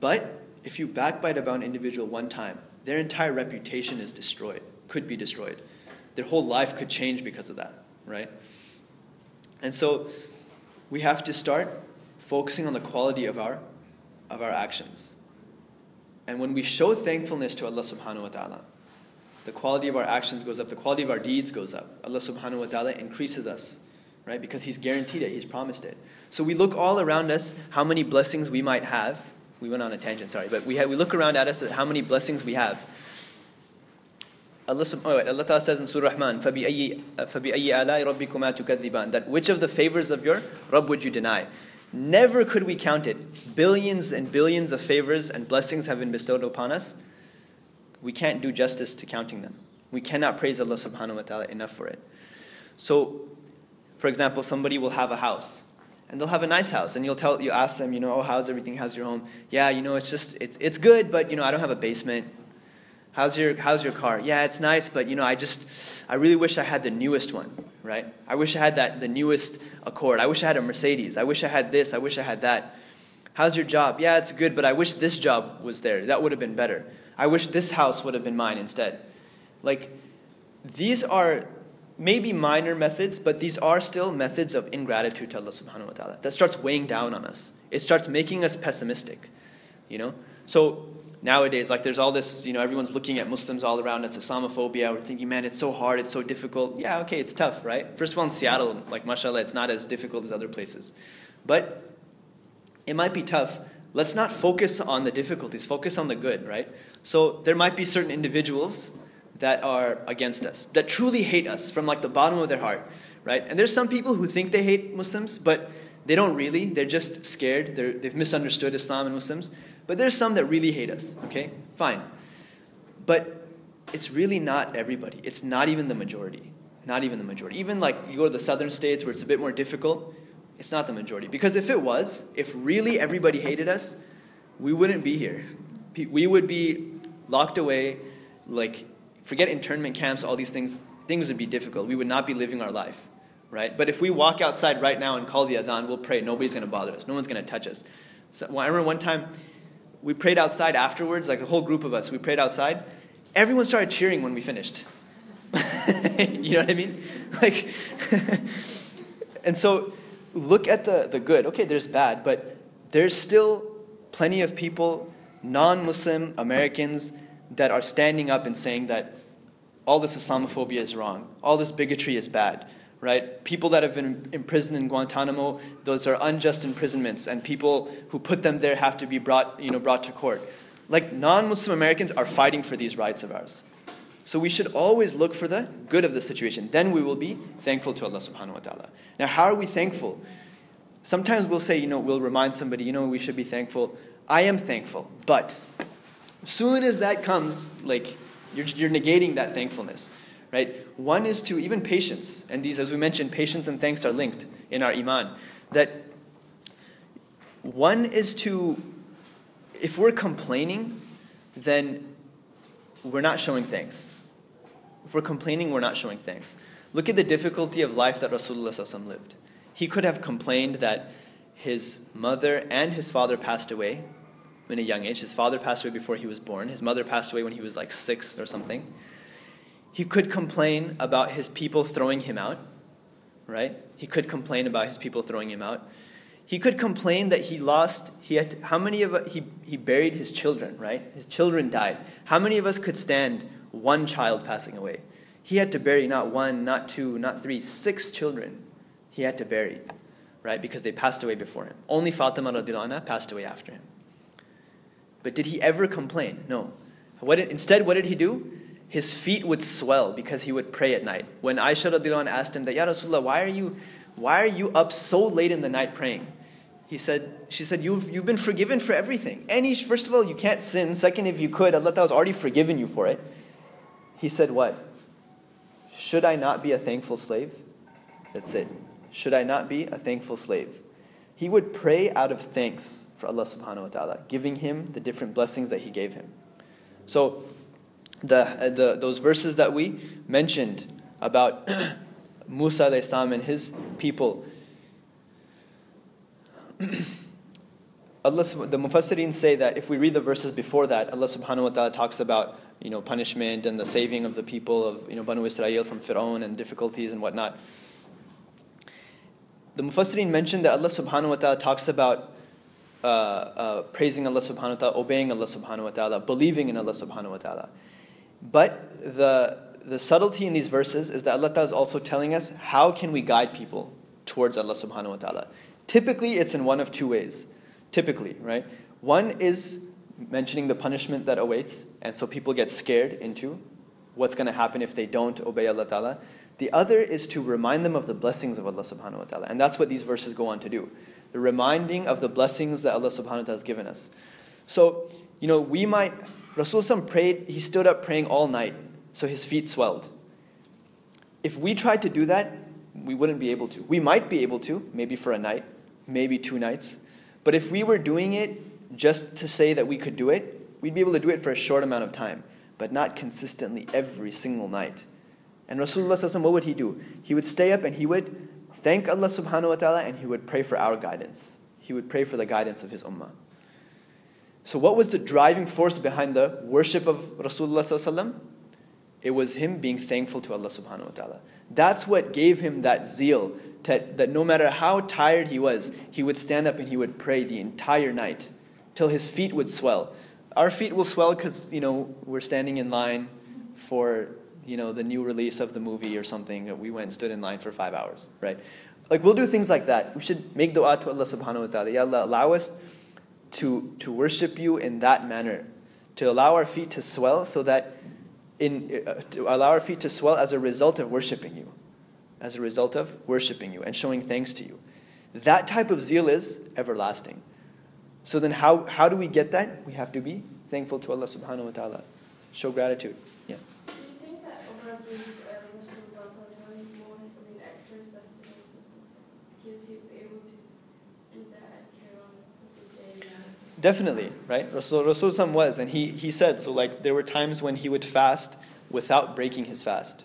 But if you backbite about an individual one time, their entire reputation is destroyed, could be destroyed. Their whole life could change because of that, right? And so we have to start focusing on the quality of our actions. And when we show thankfulness to Allah subhanahu wa ta'ala, the quality of our actions goes up, the quality of our deeds goes up. Allah subhanahu wa ta'ala increases us, right? Because He's guaranteed it, He's promised it. So we look all around us, how many blessings we might have. We went on a tangent, sorry. But we look around at us at how many blessings we have. Allah Ta'ala says in Surah Rahman, فَبِأَيِّ آلَاءِ رَبِّكُمَا تُكَذِّبَانِ, that which of the favors of your Rabb would you deny? Never could we count it. Billions and billions of favors and blessings have been bestowed upon us. We can't do justice to counting them. We cannot praise Allah subhanahu wa ta'ala enough for it. So, for example, somebody will have a house. And they'll have a nice house. And you ask them, oh, how's everything? How's your home? Yeah, it's good, but, I don't have a basement. How's your car? Yeah, it's nice, but I really wish I had the newest one, right? I wish I had the newest Accord. I wish I had a Mercedes. I wish I had this. I wish I had that. How's your job? Yeah, it's good, but I wish this job was there. That would have been better. I wish this house would have been mine instead. Like, these are maybe minor methods, but these are still methods of ingratitude to Allah subhanahu wa ta'ala. That starts weighing down on us. It starts making us pessimistic, So nowadays, like there's all this, everyone's looking at Muslims all around. It's Islamophobia. We're thinking, man, it's so hard. It's so difficult. Yeah, okay, it's tough, right? First of all, in Seattle, like mashallah, it's not as difficult as other places. But it might be tough. Let's not focus on the difficulties. Focus on the good, right? So there might be certain individuals that are against us, that truly hate us from like the bottom of their heart, right? And there's some people who think they hate Muslims, but they don't really. They're just scared. They've misunderstood Islam and Muslims. But there's some that really hate us, okay? Fine. But it's really not everybody. It's not even the majority. Not even the majority. Even like you go to the southern states where it's a bit more difficult, it's not the majority. Because if it was, if really everybody hated us, we wouldn't be here. We would be locked away, like forget internment camps, all these things. Things would be difficult. We would not be living our life, right? But if we walk outside right now and call the adhan, we'll pray. Nobody's going to bother us. No one's going to touch us. So, I remember one time, we prayed outside afterwards, like a whole group of us. We prayed outside. Everyone started cheering when we finished. You know what I mean? Like, and so look at the good. Okay, there's bad, but there's still plenty of people, non-Muslim Americans, that are standing up and saying that all this Islamophobia is wrong. All this bigotry is bad, right? People that have been imprisoned in Guantanamo, those are unjust imprisonments, and people who put them there have to be brought to court. Like, non-Muslim Americans are fighting for these rights of ours. So we should always look for the good of the situation. Then we will be thankful to Allah subhanahu wa ta'ala. Now, how are we thankful? Sometimes we'll say, we'll remind somebody, we should be thankful. I am thankful, but as soon as that comes, like, you're negating that thankfulness. Right? One is to even patience, and these, as we mentioned, patience and thanks are linked in our iman. That one is to, if we're complaining, then we're not showing thanks. If we're complaining, we're not showing thanks. Look at the difficulty of life that Rasulullah ﷺ lived. He could have complained that his mother and his father passed away in a young age. His father passed away before he was born. His mother passed away when he was like 6 or something. He could complain about his people throwing him out, right? He could complain about his people throwing him out. He could complain that he buried his children, right? His children died. How many of us could stand one child passing away? He had to bury not one, not two, not three, 6 children he had to bury, right? Because they passed away before him. Only Fatima radhiyallahu anha passed away after him. But did he ever complain? No. Instead, what did he do? His feet would swell because he would pray at night. When Aisha radhiyallahu anha asked him that, Ya Rasulullah, why are you up so late in the night praying? She said, you've been forgiven for everything. First of all, you can't sin. Second, if you could, Allah Ta'ala has already forgiven you for it. He said what? Should I not be a thankful slave? That's it. Should I not be a thankful slave? He would pray out of thanks for Allah subhanahu wa ta'ala, giving him the different blessings that he gave him. So those verses that we mentioned about Musa alayhi salam and his people, Allah, the Mufassirin say that if we read the verses before that, Allah subhanahu wa ta'ala talks about, you know, punishment and the saving of the people of, you know, Banu Israel from Fir'aun and difficulties and whatnot. The Mufassirin mentioned that Allah subhanahu wa ta'ala talks about praising Allah subhanahu wa ta'ala, obeying Allah subhanahu wa ta'ala, believing in Allah subhanahu wa ta'ala. But the subtlety in these verses is that Allah ta'ala is also telling us how can we guide people towards Allah subhanahu wa ta'ala. Typically, it's in one of two ways. Typically, right? One is mentioning the punishment that awaits, and so people get scared into what's going to happen if they don't obey Allah ta'ala. The other is to remind them of the blessings of Allah subhanahu wa ta'ala, and that's what these verses go on to do. The reminding of the blessings that Allah subhanahu wa ta'ala has given us. So, you know, we might... Rasulullah prayed, he stood up praying all night, so his feet swelled. If we tried to do that, we wouldn't be able to. We might be able to, maybe for a night, maybe 2 nights. But if we were doing it just to say that we could do it, we'd be able to do it for a short amount of time, but not consistently every single night. And Rasulullah, what would he do? He would stay up and he would thank Allah subhanahu wa ta'ala and he would pray for our guidance. He would pray for the guidance of his ummah. So what was the driving force behind the worship of Rasulullah? It was him being thankful to Allah subhanahu wa ta'ala. That's what gave him that zeal, that no matter how tired he was, he would stand up and he would pray the entire night till his feet would swell. Our feet will swell because, you know, we're standing in line for, you know, the new release of the movie or something that we went and stood in line for 5 hours, right? Like, we'll do things like that. We should make dua to Allah subhanahu wa ta'ala. Ya Allah, allow us to worship you in that manner, to allow our feet to swell as a result of worshiping you, and showing thanks to you. That type of zeal is everlasting. So then how do we get that? We have to be thankful to Allah subhanahu wa ta'ala. Show gratitude. Yeah. Do you think that Umar gives Muslim more, I mean, extra sustenance or something? Because he was able to do that and carry on with his day? Definitely, right? Rasulullah was, and he said, so like there were times when he would fast without breaking his fast.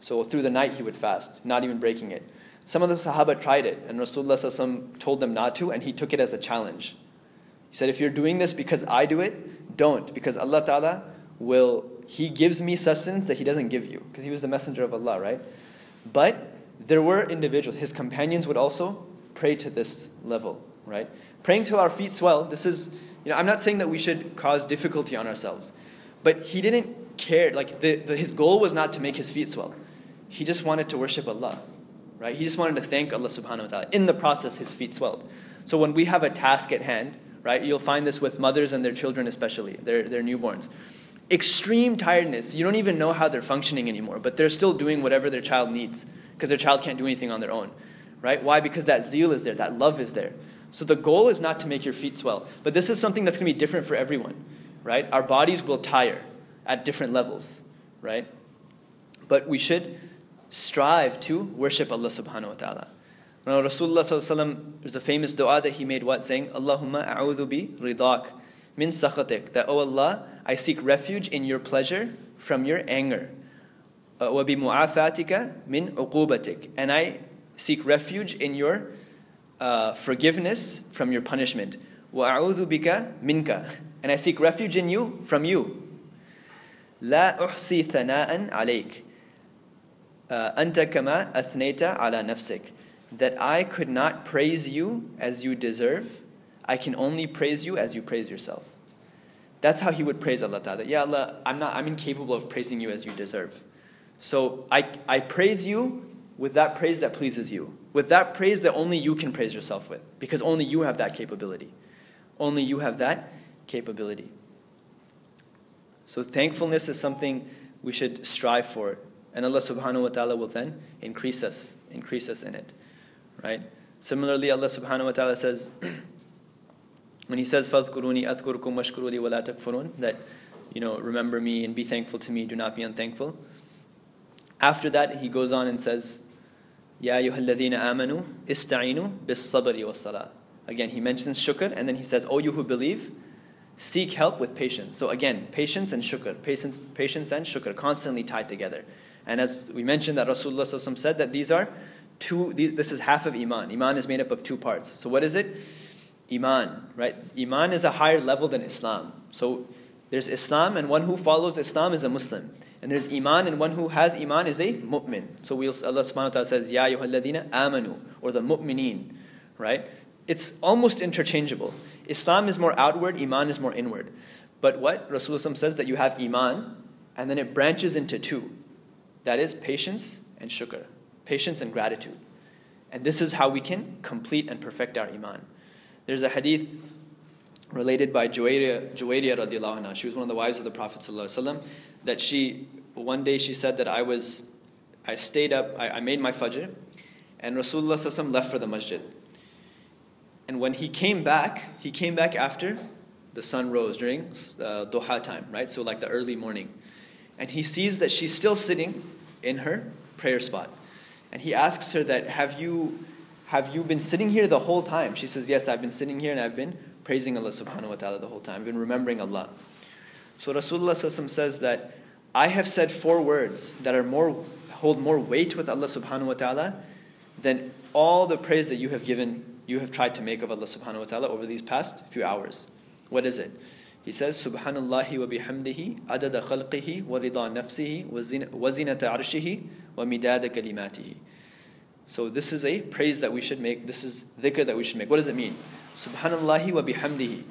So through the night he would fast, not even breaking it. Some of the Sahaba tried it, and Rasulullah told them not to, and he took it as a challenge. He said, if you're doing this because I do it, don't. Because Allah Ta'ala He gives me sustenance that He doesn't give you. Because He was the messenger of Allah, right? But there were individuals. His companions would also pray to this level, right? Praying till our feet swell. This is, you know, I'm not saying that we should cause difficulty on ourselves. But He didn't care. Like, His goal was not to make His feet swell. He just wanted to worship Allah, right? He just wanted to thank Allah subhanahu wa ta'ala. In the process, His feet swelled. So when we have a task at hand, right? You'll find this with mothers and their children especially, their newborns. Extreme tiredness. You don't even know how they're functioning anymore, but they're still doing whatever their child needs because their child can't do anything on their own, right? Why? Because that zeal is there, that love is there. So the goal is not to make your feet swell, but this is something that's going to be different for everyone, right? Our bodies will tire at different levels, right? But we should strive to worship Allah subhanahu wa ta'ala. Now, Rasulullah sallallahu alaihi wasallam, there's a famous dua that he made, saying, Allahumma a'udhu bi ridak min sakhatik. That, oh Allah, I seek refuge in your pleasure from your anger. Wa bi mu'afatika min uqubatik. And I seek refuge in your forgiveness from your punishment. Wa a'udhu bika minka. And I seek refuge in you from you. La uhsi thana'an alayk. Anta kama athnayta ala nafsik. That I could not praise you as you deserve. I can only praise you as you praise yourself. That's how he would praise Allah Ta'ala. Ya Allah, I'm incapable of praising you as you deserve. So I praise you with that praise that pleases you. With that praise that only you can praise yourself with. Because only you have that capability. So thankfulness is something we should strive for. And Allah subhanahu wa ta'ala will then increase us in it. Right? Similarly, Allah subhanahu wa ta'ala says, when He says, فَاذْكُرُونِي أَذْكُرُكُمْ وَاشْكُرُوا لِي وَلَا تَكْفُرُونَ, that, you know, remember me and be thankful to me, do not be unthankful. After that, He goes on and says, يَا أَيُّهَا الَّذِينَ آمَنُوا إِسْتَعِينُوا بِالصَّبْرِ وَالصَّلَاةِ. Again, he mentions shukr, and then he says, "O you who believe, seek help with patience." So again, patience and shukr, patience and shukr, constantly tied together. And as we mentioned, that Rasulullah ﷺ said that these are two. This is half of iman. Iman is made up of two parts. So what is it? Iman, right? Iman is a higher level than Islam. So there's Islam, and one who follows Islam is a Muslim. And there's iman, and one who has iman is a mu'min. So Allah subhanahu wa ta'ala says, "Ya ayyuhalladhina amanu," or the mu'mineen, right? It's almost interchangeable. Islam is more outward, iman is more inward. But what? Rasulullah says that you have iman, and then it branches into two. That is patience and shukr, patience and gratitude. And this is how we can complete and perfect our iman. There's a hadith related by Juwayriya radiallahu anha. She was one of the wives of the Prophet ﷺ, that one day she said that I made my fajr, and Rasulullah ﷺ left for the masjid. And when he came back after the sun rose during duha time, right? So like the early morning. And he sees that she's still sitting in her prayer spot. And he asks her that, have you been sitting here the whole time? She says, yes, I've been sitting here and I've been praising Allah subhanahu wa ta'ala the whole time. I've been remembering Allah. So Rasulullah says that I have said four words that are hold more weight with Allah subhanahu wa ta'ala than all the praise that you have tried to make of Allah subhanahu wa ta'ala over these past few hours. What is it? He says, Subhanallahi wa bihamdihi, adada khalqihi, wa rida nafsihi, wa zinata arshihi, wa midada kalimatihi. So this is a praise that we should make. This is dhikr that we should make. What does it mean? Subhanallahi wa bihamdihi.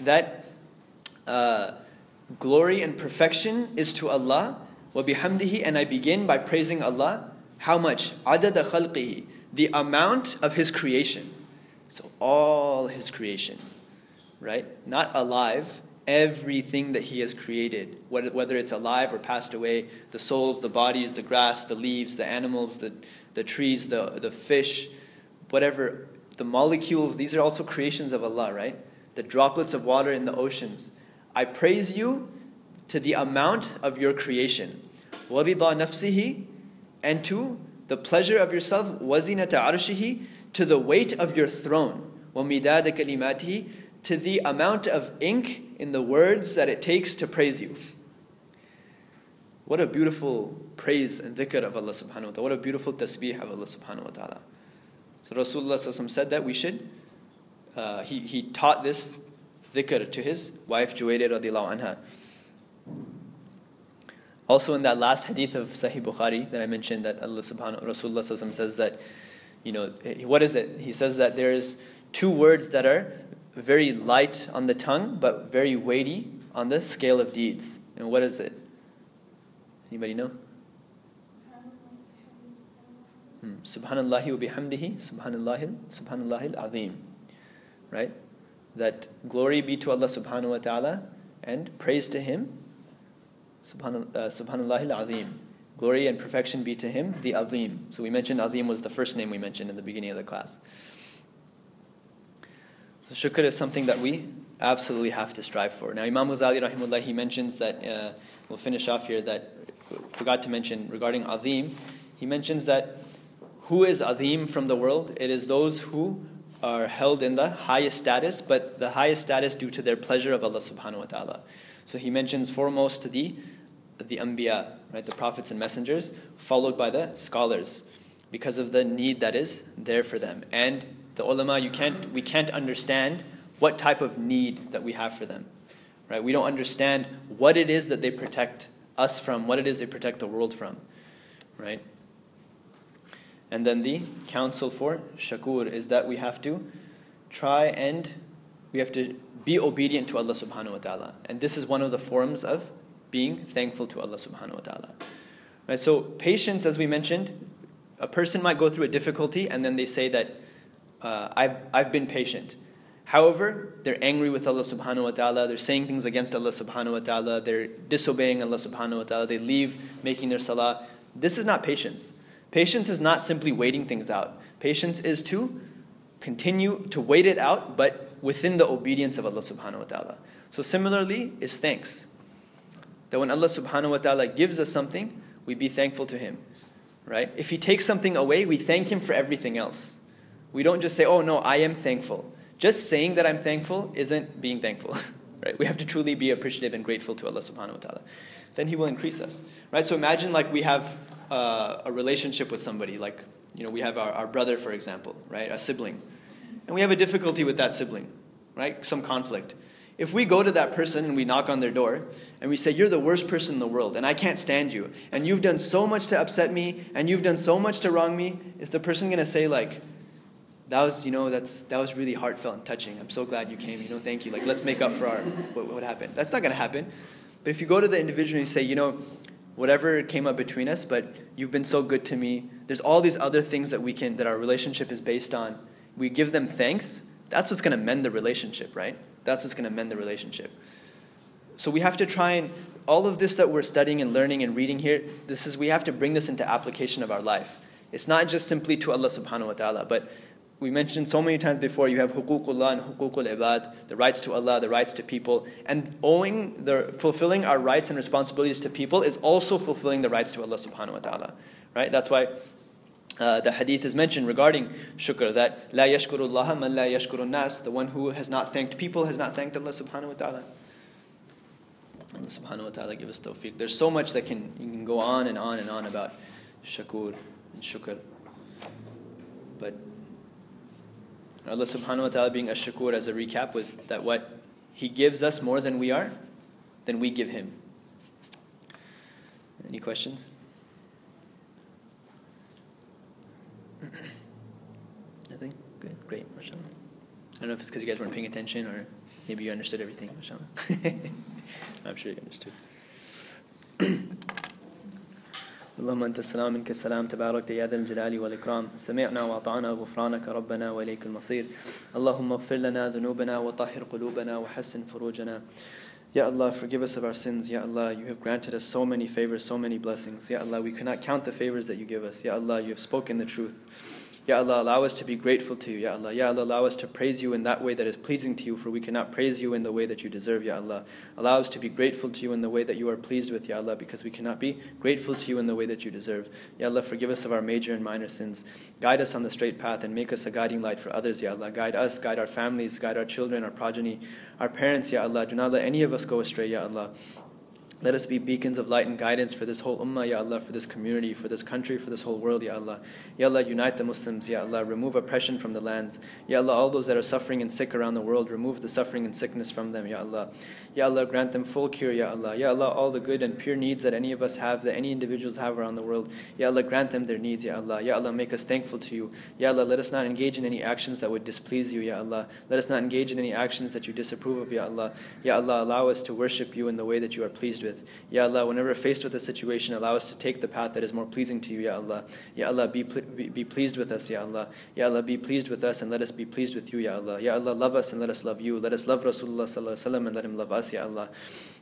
That glory and perfection is to Allah. Wa bihamdihi, and I begin by praising Allah. How much? Adada khalqihi. The amount of His creation. So all His creation, right? Not alive. Everything that He has created, whether it's alive or passed away, the souls, the bodies, the grass, the leaves, the animals, the trees, the fish, whatever, the molecules, these are also creations of Allah, right? The droplets of water in the oceans. I praise you to the amount of your creation. وَرِضَى نَفْسِهِ, and to the pleasure of yourself. وَزِنَةَ عَرْشِهِ, to the weight of your throne. وَمِدَادَ كَلِمَاتِهِ, to the amount of ink in the words that it takes to praise you. What a beautiful praise and dhikr of Allah subhanahu wa ta'ala. What a beautiful tasbih of Allah subhanahu wa ta'ala. So Rasulullah said that we should, he taught this dhikr to his wife Juwayriya radiallahu anha. Also in that last hadith of Sahih Bukhari that I mentioned, that Rasulullah says that, what is it? He says that there is two words that are very light on the tongue, but very weighty on the scale of deeds. And what is it? Anybody know? Subhanallahi wa bihamdihi, subhanallahi al-azim. Right? That glory be to Allah subhanahu wa ta'ala, and praise to Him. Subhanallahi al-azim. Glory and perfection be to Him, the azim. So we mentioned azim was the first name we mentioned in the beginning of the class. So shukr is something that we absolutely have to strive for. Now Imam Ghazali rahimahullah, he mentions that, we'll finish off here, that forgot to mention regarding Azim, he mentions that who is Azim from the world? It is those who are held in the highest status, but the highest status due to their pleasure of Allah subhanahu wa ta'ala. So he mentions foremost the Anbiya, right, the prophets and messengers, followed by the scholars, because of the need that is there for them. And the ulama, we can't understand what type of need that we have for them, right? We don't understand what it is that they protect us from, what it is they protect the world from, right? And then the counsel for shakur is that we have to be obedient to Allah subhanahu wa ta'ala. And this is one of the forms of being thankful to Allah subhanahu wa ta'ala. Right? So patience, as we mentioned, a person might go through a difficulty and then they say that, I've been patient. However, they're angry with Allah subhanahu wa ta'ala, they're saying things against Allah subhanahu wa ta'ala, they're disobeying Allah subhanahu wa ta'ala, they leave making their salah. This is not patience. Patience is not simply waiting things out. Patience is to continue to wait it out, but within the obedience of Allah subhanahu wa ta'ala. So similarly is thanks. That when Allah subhanahu wa ta'ala gives us something, we be thankful to Him. Right? If He takes something away, we thank Him for everything else. We don't just say, oh no, I am thankful. Just saying that I'm thankful isn't being thankful. Right? We have to truly be appreciative and grateful to Allah subhanahu wa ta'ala. Then He will increase us. Right? So imagine like we have a relationship with somebody, like, you know, we have our brother, for example, right? A sibling. And we have a difficulty with that sibling, right? Some conflict. If we go to that person and we knock on their door and we say, you're the worst person in the world and I can't stand you and you've done so much to upset me and you've done so much to wrong me, is the person going to say like, that was really heartfelt and touching. I'm so glad you came. You know, thank you. Like, let's make up for what happened. That's not going to happen. But if you go to the individual and you say, you know, whatever came up between us, but you've been so good to me. There's all these other things that our relationship is based on. We give them thanks. That's what's going to mend the relationship, right? That's what's going to mend the relationship. So we have to try and, all of this that we're studying and learning and reading here, we have to bring this into application of our life. It's not just simply to Allah subhanahu wa ta'ala, but we mentioned so many times before, you have huququllah and huququl ibad, the rights to Allah, the rights to people, and fulfilling our rights and responsibilities to people is also fulfilling the rights to Allah subhanahu wa ta'ala, right? That's why the hadith is mentioned regarding shukr, that la yashkurullaha man la yashkurun nas, the one who has not thanked people has not thanked Allah subhanahu wa ta'ala. Allah subhanahu wa ta'ala give us tawfiq. There's so much that you can go on and on and on about shakur and shukr. But Allah subhanahu wa ta'ala being a shakur, as a recap, was that what He gives us more than we are, than we give Him. Any questions? Nothing? Good. Great. MashaAllah. I don't know if it's because you guys weren't paying attention or maybe you understood everything. MashaAllah. I'm sure you understood. اللهم أنت السلام منك السلام تبارك يا ذا الجلال والإكرام سمعنا وأطعنا غفرانك ربنا وإليك المصير اللهم اغفر لنا ذنوبنا وطهر قلوبنا وحسن فروجنا. Ya Allah, forgive us of our sins. Ya Allah, You have granted us so many favors, so many blessings. Ya Allah, we cannot count the favors that You give us. Ya Allah, You have spoken the truth. Ya Allah, allow us to be grateful to You. Ya Allah, Ya Allah, allow us to praise You in that way that is pleasing to You, for we cannot praise You in the way that You deserve. Ya Allah, allow us to be grateful to You in the way that You are pleased with. Ya Allah, because we cannot be grateful to You in the way that You deserve. Ya Allah, forgive us of our major and minor sins. Guide us on the straight path and make us a guiding light for others. Ya Allah, guide us, guide our families, guide our children, our progeny, our parents, Ya Allah. Do not let any of us go astray, Ya Allah. Let us be beacons of light and guidance for this whole ummah, Ya Allah, for this community, for this country, for this whole world, Ya Allah. Ya Allah, unite the Muslims, Ya Allah. Remove oppression from the lands. Ya Allah, all those that are suffering and sick around the world, remove the suffering and sickness from them, Ya Allah. Ya Allah, grant them full cure, Ya Allah. Ya Allah, all the good and pure needs that any of us have, that any individuals have around the world, Ya Allah, grant them their needs, Ya Allah. Ya Allah, make us thankful to You. Ya Allah, let us not engage in any actions that would displease You, Ya Allah. Let us not engage in any actions that You disapprove of, Ya Allah. Ya Allah, allow us to worship You in the way that You are pleased with. Ya Allah, whenever faced with a situation, allow us to take the path that is more pleasing to You, Ya Allah. Ya Allah, be pleased with us, Ya Allah. Ya Allah, be pleased with us and let us be pleased with You, Ya Allah. Ya Allah, love us and let us love You. Let us love Rasulullah sallallahu alaihi wasallam and let him love us, Ya Allah.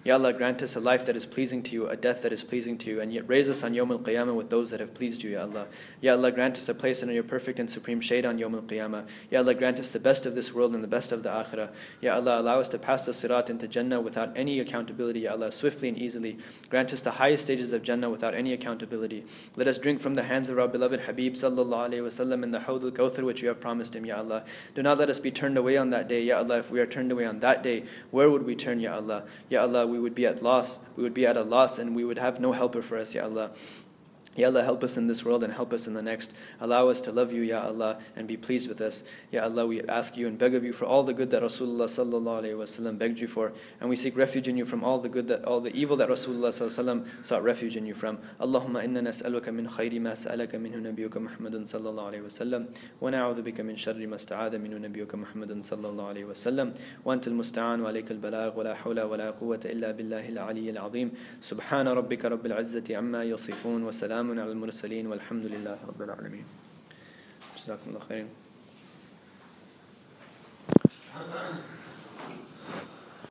Ya Allah, grant us a life that is pleasing to You, a death that is pleasing to You, and yet raise us on Yom al-qiyamah with those that have pleased You, Ya Allah. Ya Allah, grant us a place in Your perfect and supreme shade on Yom al-qiyamah. Ya Allah, grant us the best of this world and the best of the akhirah. Ya Allah, allow us to pass the sirat into Jannah without any accountability, Ya Allah, swiftly and easily. Grant us the highest stages of Jannah without any accountability. Let us drink from the hands of our beloved Habib sallallahu alayhi wasallam in the hawd al-kawthar which You have promised him, Ya Allah. Do not let us be turned away on that day, Ya Allah. If we are turned away on that day, where would we turn, Ya Allah? Ya Allah, we would be at loss, we would be at a loss, and we would have no helper for us, Ya Allah. Ya Allah, help us in this world and help us in the next. Allow us to love You, Ya Allah, and be pleased with us. Ya Allah, we ask You and beg of You for all the good that Rasulullah sallallahu alaihi wasallam begged You for, and we seek refuge in You from all the evil that Rasulullah sallallahu alaihi wasallam sought refuge in You from. Allahumma inna nas'aluka min khayri ma sa'alaka minhu nabiyyuka Muhammadun sallallahu alaihi wasallam, wa na'udhu bika min sharri ma ista'adha minhu nabiyyuka Muhammadun sallallahu alaihi wasallam, wa antal musta'an wa alayka al-balagh wa la hawla wa la quwwata illa billahi al-'aliyyil 'azhim. Subhana rabbika rabbil 'izzati amma yasifun wa salam على المرسلين والحمد لله رب العالمين. جزاكم الله خير.